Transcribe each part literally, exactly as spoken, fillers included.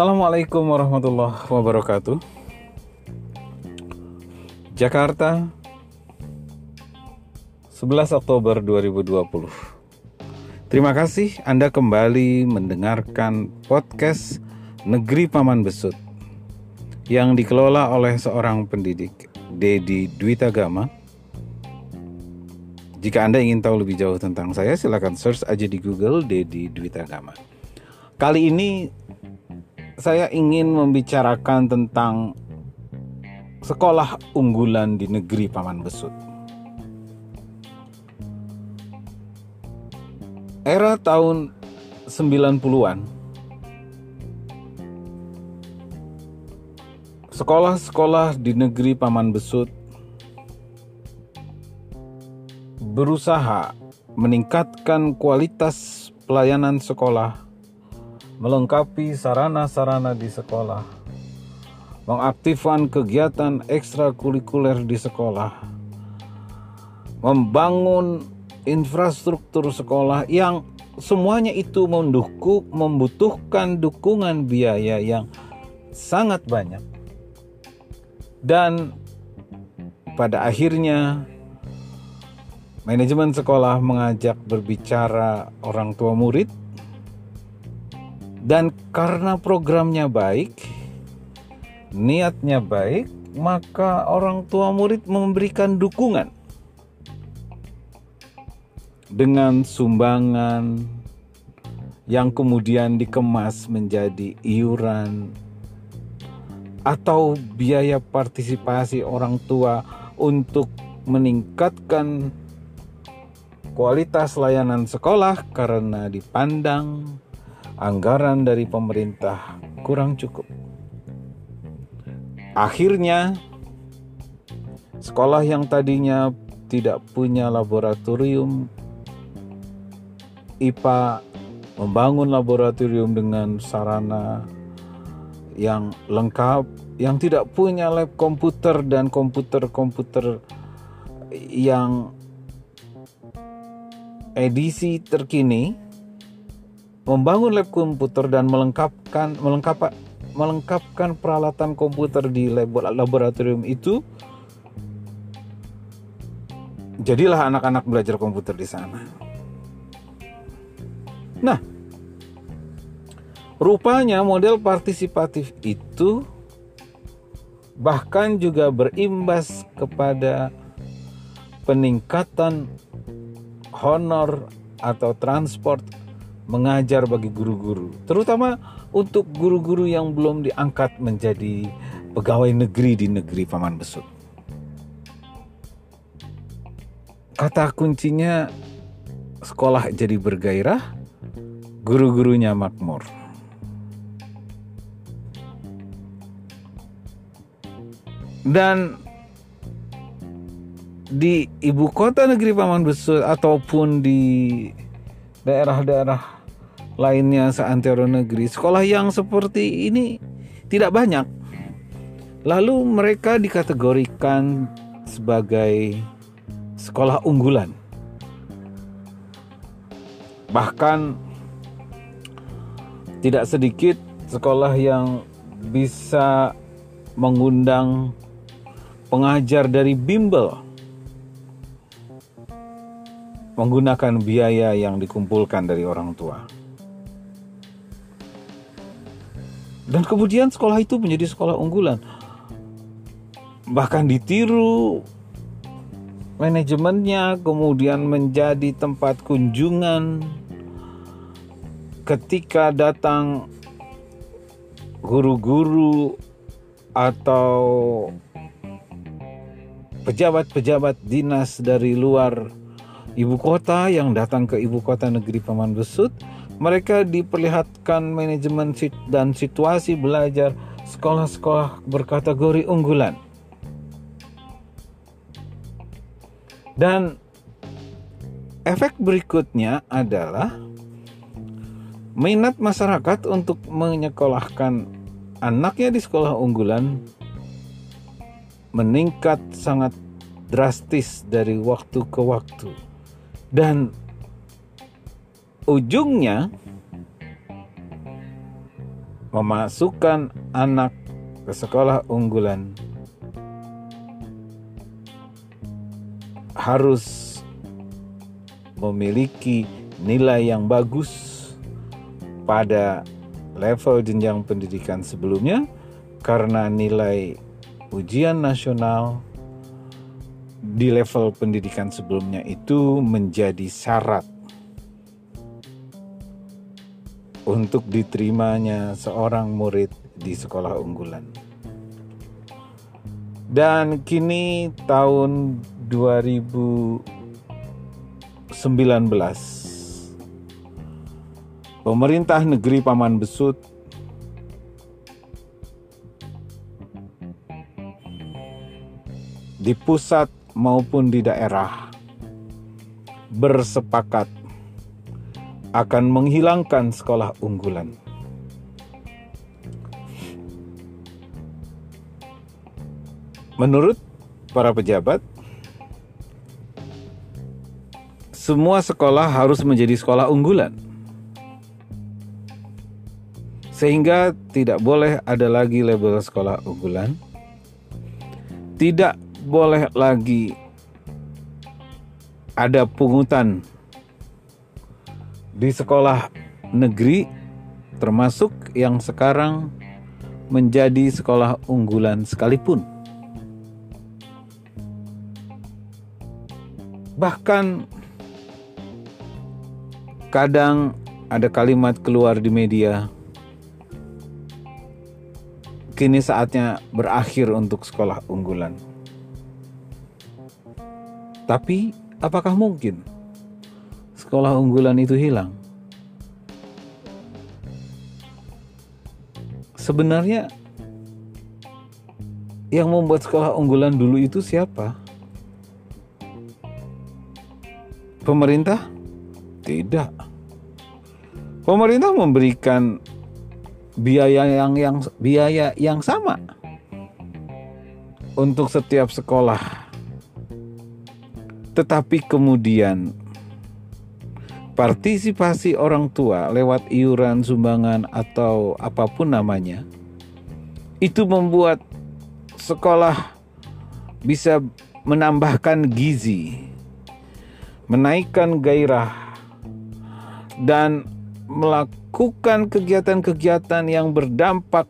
Assalamualaikum warahmatullahi wabarakatuh. Jakarta, sebelas Oktober dua ribu dua puluh. Terima kasih Anda kembali mendengarkan podcast Negeri Paman Besut yang dikelola oleh seorang pendidik, Dedi Dwitagama. Jika Anda ingin tahu lebih jauh tentang saya, silakan search aja di Google Dedi Dwitagama. Kali ini saya ingin membicarakan tentang sekolah unggulan di negeri Paman Besut. Era tahun sembilan puluhan, sekolah-sekolah di negeri Paman Besut berusaha meningkatkan kualitas pelayanan sekolah, melengkapi sarana-sarana di sekolah, mengaktifkan kegiatan ekstrakurikuler di sekolah, membangun infrastruktur sekolah yang semuanya itu mendukung, membutuhkan dukungan biaya yang sangat banyak. Dan pada akhirnya manajemen sekolah mengajak berbicara orang tua murid, dan karena programnya baik, niatnya baik, maka orang tua murid memberikan dukungan dengan sumbangan yang kemudian dikemas menjadi iuran atau biaya partisipasi orang tua untuk meningkatkan kualitas layanan sekolah karena dipandang anggaran dari pemerintah kurang cukup. Akhirnya, sekolah yang tadinya tidak punya laboratorium I P A membangun laboratorium dengan sarana yang lengkap, yang tidak punya lab komputer dan komputer-komputer yang edisi terkini, membangun lab komputer dan melengkapkan melengkap, melengkapkan peralatan komputer di lab, laboratorium itu. Jadilah anak-anak belajar komputer di sana. Nah, rupanya model partisipatif itu bahkan juga berimbas kepada peningkatan honor atau transport mengajar bagi guru-guru, terutama untuk guru-guru yang belum diangkat menjadi pegawai negeri di negeri Paman Besut. Kata kuncinya, sekolah jadi bergairah, guru-gurunya makmur. Dan di ibu kota negeri Paman Besut ataupun di daerah-daerah lainnya seantero negeri, sekolah yang seperti ini tidak banyak. Lalu mereka dikategorikan sebagai sekolah unggulan. Bahkan tidak sedikit sekolah yang bisa mengundang pengajar dari bimbel menggunakan biaya yang dikumpulkan dari orang tua. Dan kemudian sekolah itu menjadi sekolah unggulan. Bahkan ditiru manajemennya, kemudian menjadi tempat kunjungan. Ketika datang guru-guru atau pejabat-pejabat dinas dari luar ibu kota yang datang ke ibu kota negeri Paman Besut, mereka diperlihatkan manajemen dan situasi belajar sekolah-sekolah berkategori unggulan. Dan efek berikutnya adalah minat masyarakat untuk menyekolahkan anaknya di sekolah unggulan meningkat sangat drastis dari waktu ke waktu. Dan ujungnya memasukkan anak ke sekolah unggulan harus memiliki nilai yang bagus pada level jenjang pendidikan sebelumnya, karena nilai ujian nasional di level pendidikan sebelumnya itu menjadi syarat untuk diterimanya seorang murid di sekolah unggulan. Dan kini tahun dua ribu sembilan belas, pemerintah negeri Paman Besut di pusat maupun di daerah bersepakat akan menghilangkan sekolah unggulan. Menurut para pejabat, semua sekolah harus menjadi sekolah unggulan, sehingga tidak boleh ada lagi label sekolah unggulan, tidak boleh lagi ada pungutan di sekolah negeri, termasuk yang sekarang menjadi sekolah unggulan sekalipun. Bahkan kadang ada kalimat keluar di media, kini saatnya berakhir untuk sekolah unggulan. Tapi apakah mungkin sekolah unggulan itu hilang? Sebenarnya yang membuat sekolah unggulan dulu itu siapa? Pemerintah? Tidak. Pemerintah memberikan biaya yang, yang biaya yang sama untuk setiap sekolah. Tetapi kemudian partisipasi orang tua lewat iuran, sumbangan, atau apapun namanya, itu membuat sekolah bisa menambahkan gizi, menaikkan gairah, dan melakukan kegiatan-kegiatan yang berdampak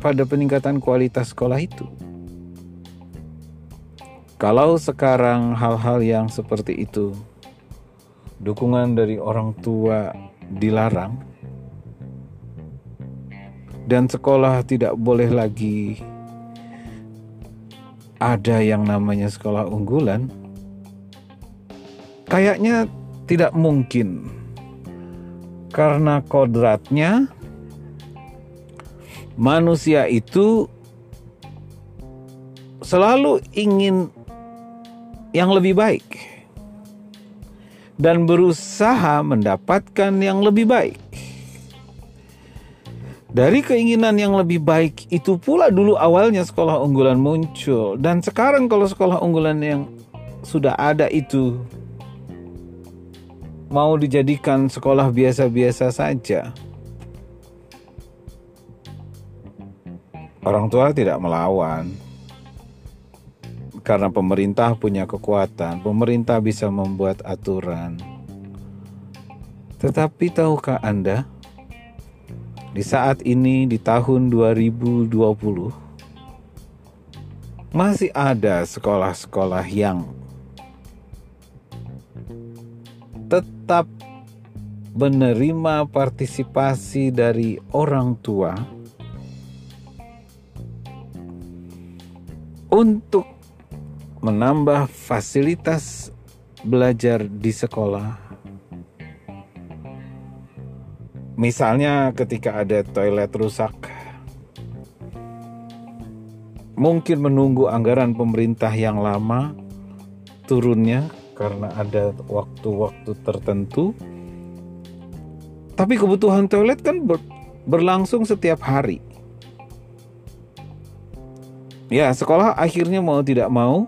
pada peningkatan kualitas sekolah itu. Kalau sekarang hal-hal yang seperti itu, dukungan dari orang tua dilarang, dan sekolah tidak boleh lagi ada yang namanya sekolah unggulan, kayaknya tidak mungkin, karena kodratnya manusia itu selalu ingin yang lebih baik dan berusaha mendapatkan yang lebih baik. Dari keinginan yang lebih baik itu pula dulu awalnya sekolah unggulan muncul. Dan sekarang kalau sekolah unggulan yang sudah ada itu mau dijadikan sekolah biasa-biasa saja, orang tua tidak melawan. Karena pemerintah punya kekuatan, pemerintah bisa membuat aturan. Tetapi tahukah Anda, di saat ini di tahun dua ribu dua puluh masih ada sekolah-sekolah yang tetap menerima partisipasi dari orang tua untuk menambah fasilitas belajar di sekolah. Misalnya ketika ada toilet rusak, mungkin menunggu anggaran pemerintah yang lama turunnya karena ada waktu-waktu tertentu. Tapi kebutuhan toilet kan ber- berlangsung setiap hari. Ya, sekolah akhirnya mau tidak mau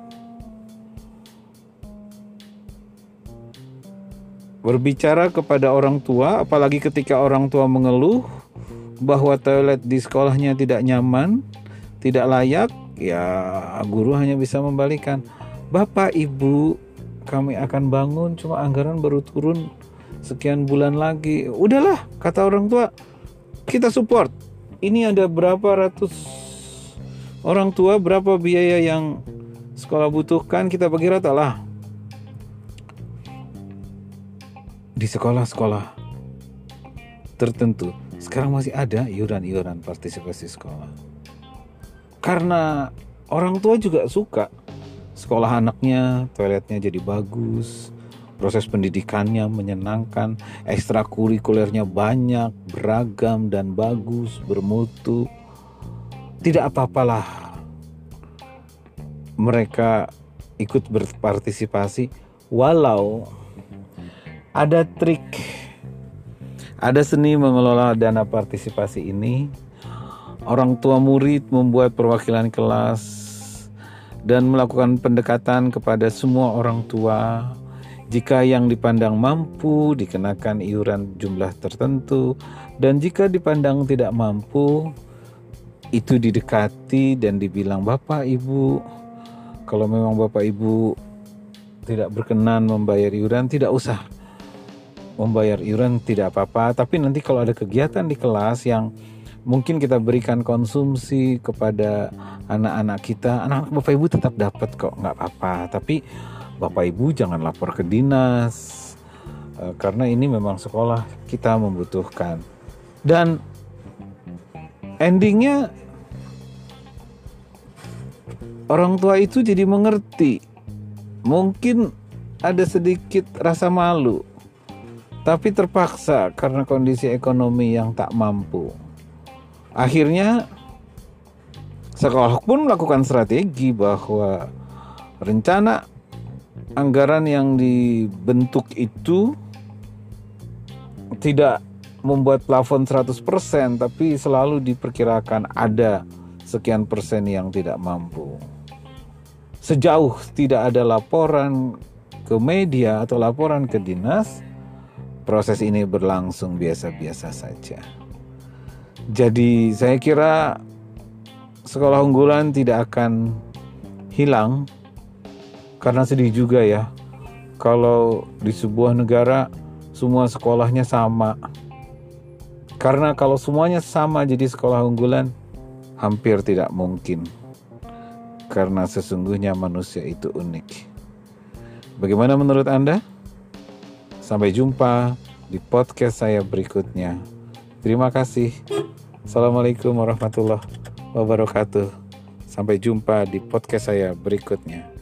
berbicara kepada orang tua, apalagi ketika orang tua mengeluh, bahwa toilet di sekolahnya tidak nyaman, tidak layak, ya guru hanya bisa membalikan, "Bapak, Ibu, kami akan bangun, cuma anggaran baru turun sekian bulan lagi." Udahlah, kata orang tua, kita support. Ini ada berapa ratus orang tua, berapa biaya yang sekolah butuhkan, kita bagi rata lah. Di sekolah-sekolah tertentu sekarang masih ada iuran-iuran partisipasi sekolah, karena orang tua juga suka sekolah anaknya, toiletnya jadi bagus, proses pendidikannya menyenangkan, ekstrakurikulernya banyak, beragam dan bagus, bermutu. Tidak apa-apalah mereka ikut berpartisipasi, walau ada trik, ada seni mengelola dana partisipasi ini. Orang tua murid membuat perwakilan kelas dan melakukan pendekatan kepada semua orang tua. Jika yang dipandang mampu, dikenakan iuran jumlah tertentu, dan jika dipandang tidak mampu, itu didekati dan dibilang, "Bapak, Ibu, kalau memang Bapak, Ibu tidak berkenan membayar iuran, tidak usah membayar iuran, tidak apa-apa, tapi nanti kalau ada kegiatan di kelas yang mungkin kita berikan konsumsi kepada anak-anak kita, anak-anak Bapak Ibu tetap dapat kok, nggak apa-apa, tapi Bapak Ibu jangan lapor ke dinas, e, karena ini memang sekolah kita membutuhkan." Dan endingnya orang tua itu jadi mengerti. Mungkin ada sedikit rasa malu, tapi terpaksa karena kondisi ekonomi yang tak mampu. Akhirnya sekolah pun melakukan strategi bahwa rencana anggaran yang dibentuk itu tidak membuat plafon seratus persen, tapi selalu diperkirakan ada sekian persen yang tidak mampu. Sejauh tidak ada laporan ke media atau laporan ke dinas, proses ini berlangsung biasa-biasa saja. Jadi saya kira sekolah unggulan tidak akan hilang, karena sedih juga ya kalau di sebuah negara semua sekolahnya sama. Karena kalau semuanya sama jadi sekolah unggulan hampir tidak mungkin, karena sesungguhnya manusia itu unik. Bagaimana menurut Anda? Sampai jumpa di podcast saya berikutnya. Terima kasih. Assalamualaikum warahmatullahi wabarakatuh. Sampai jumpa di podcast saya berikutnya.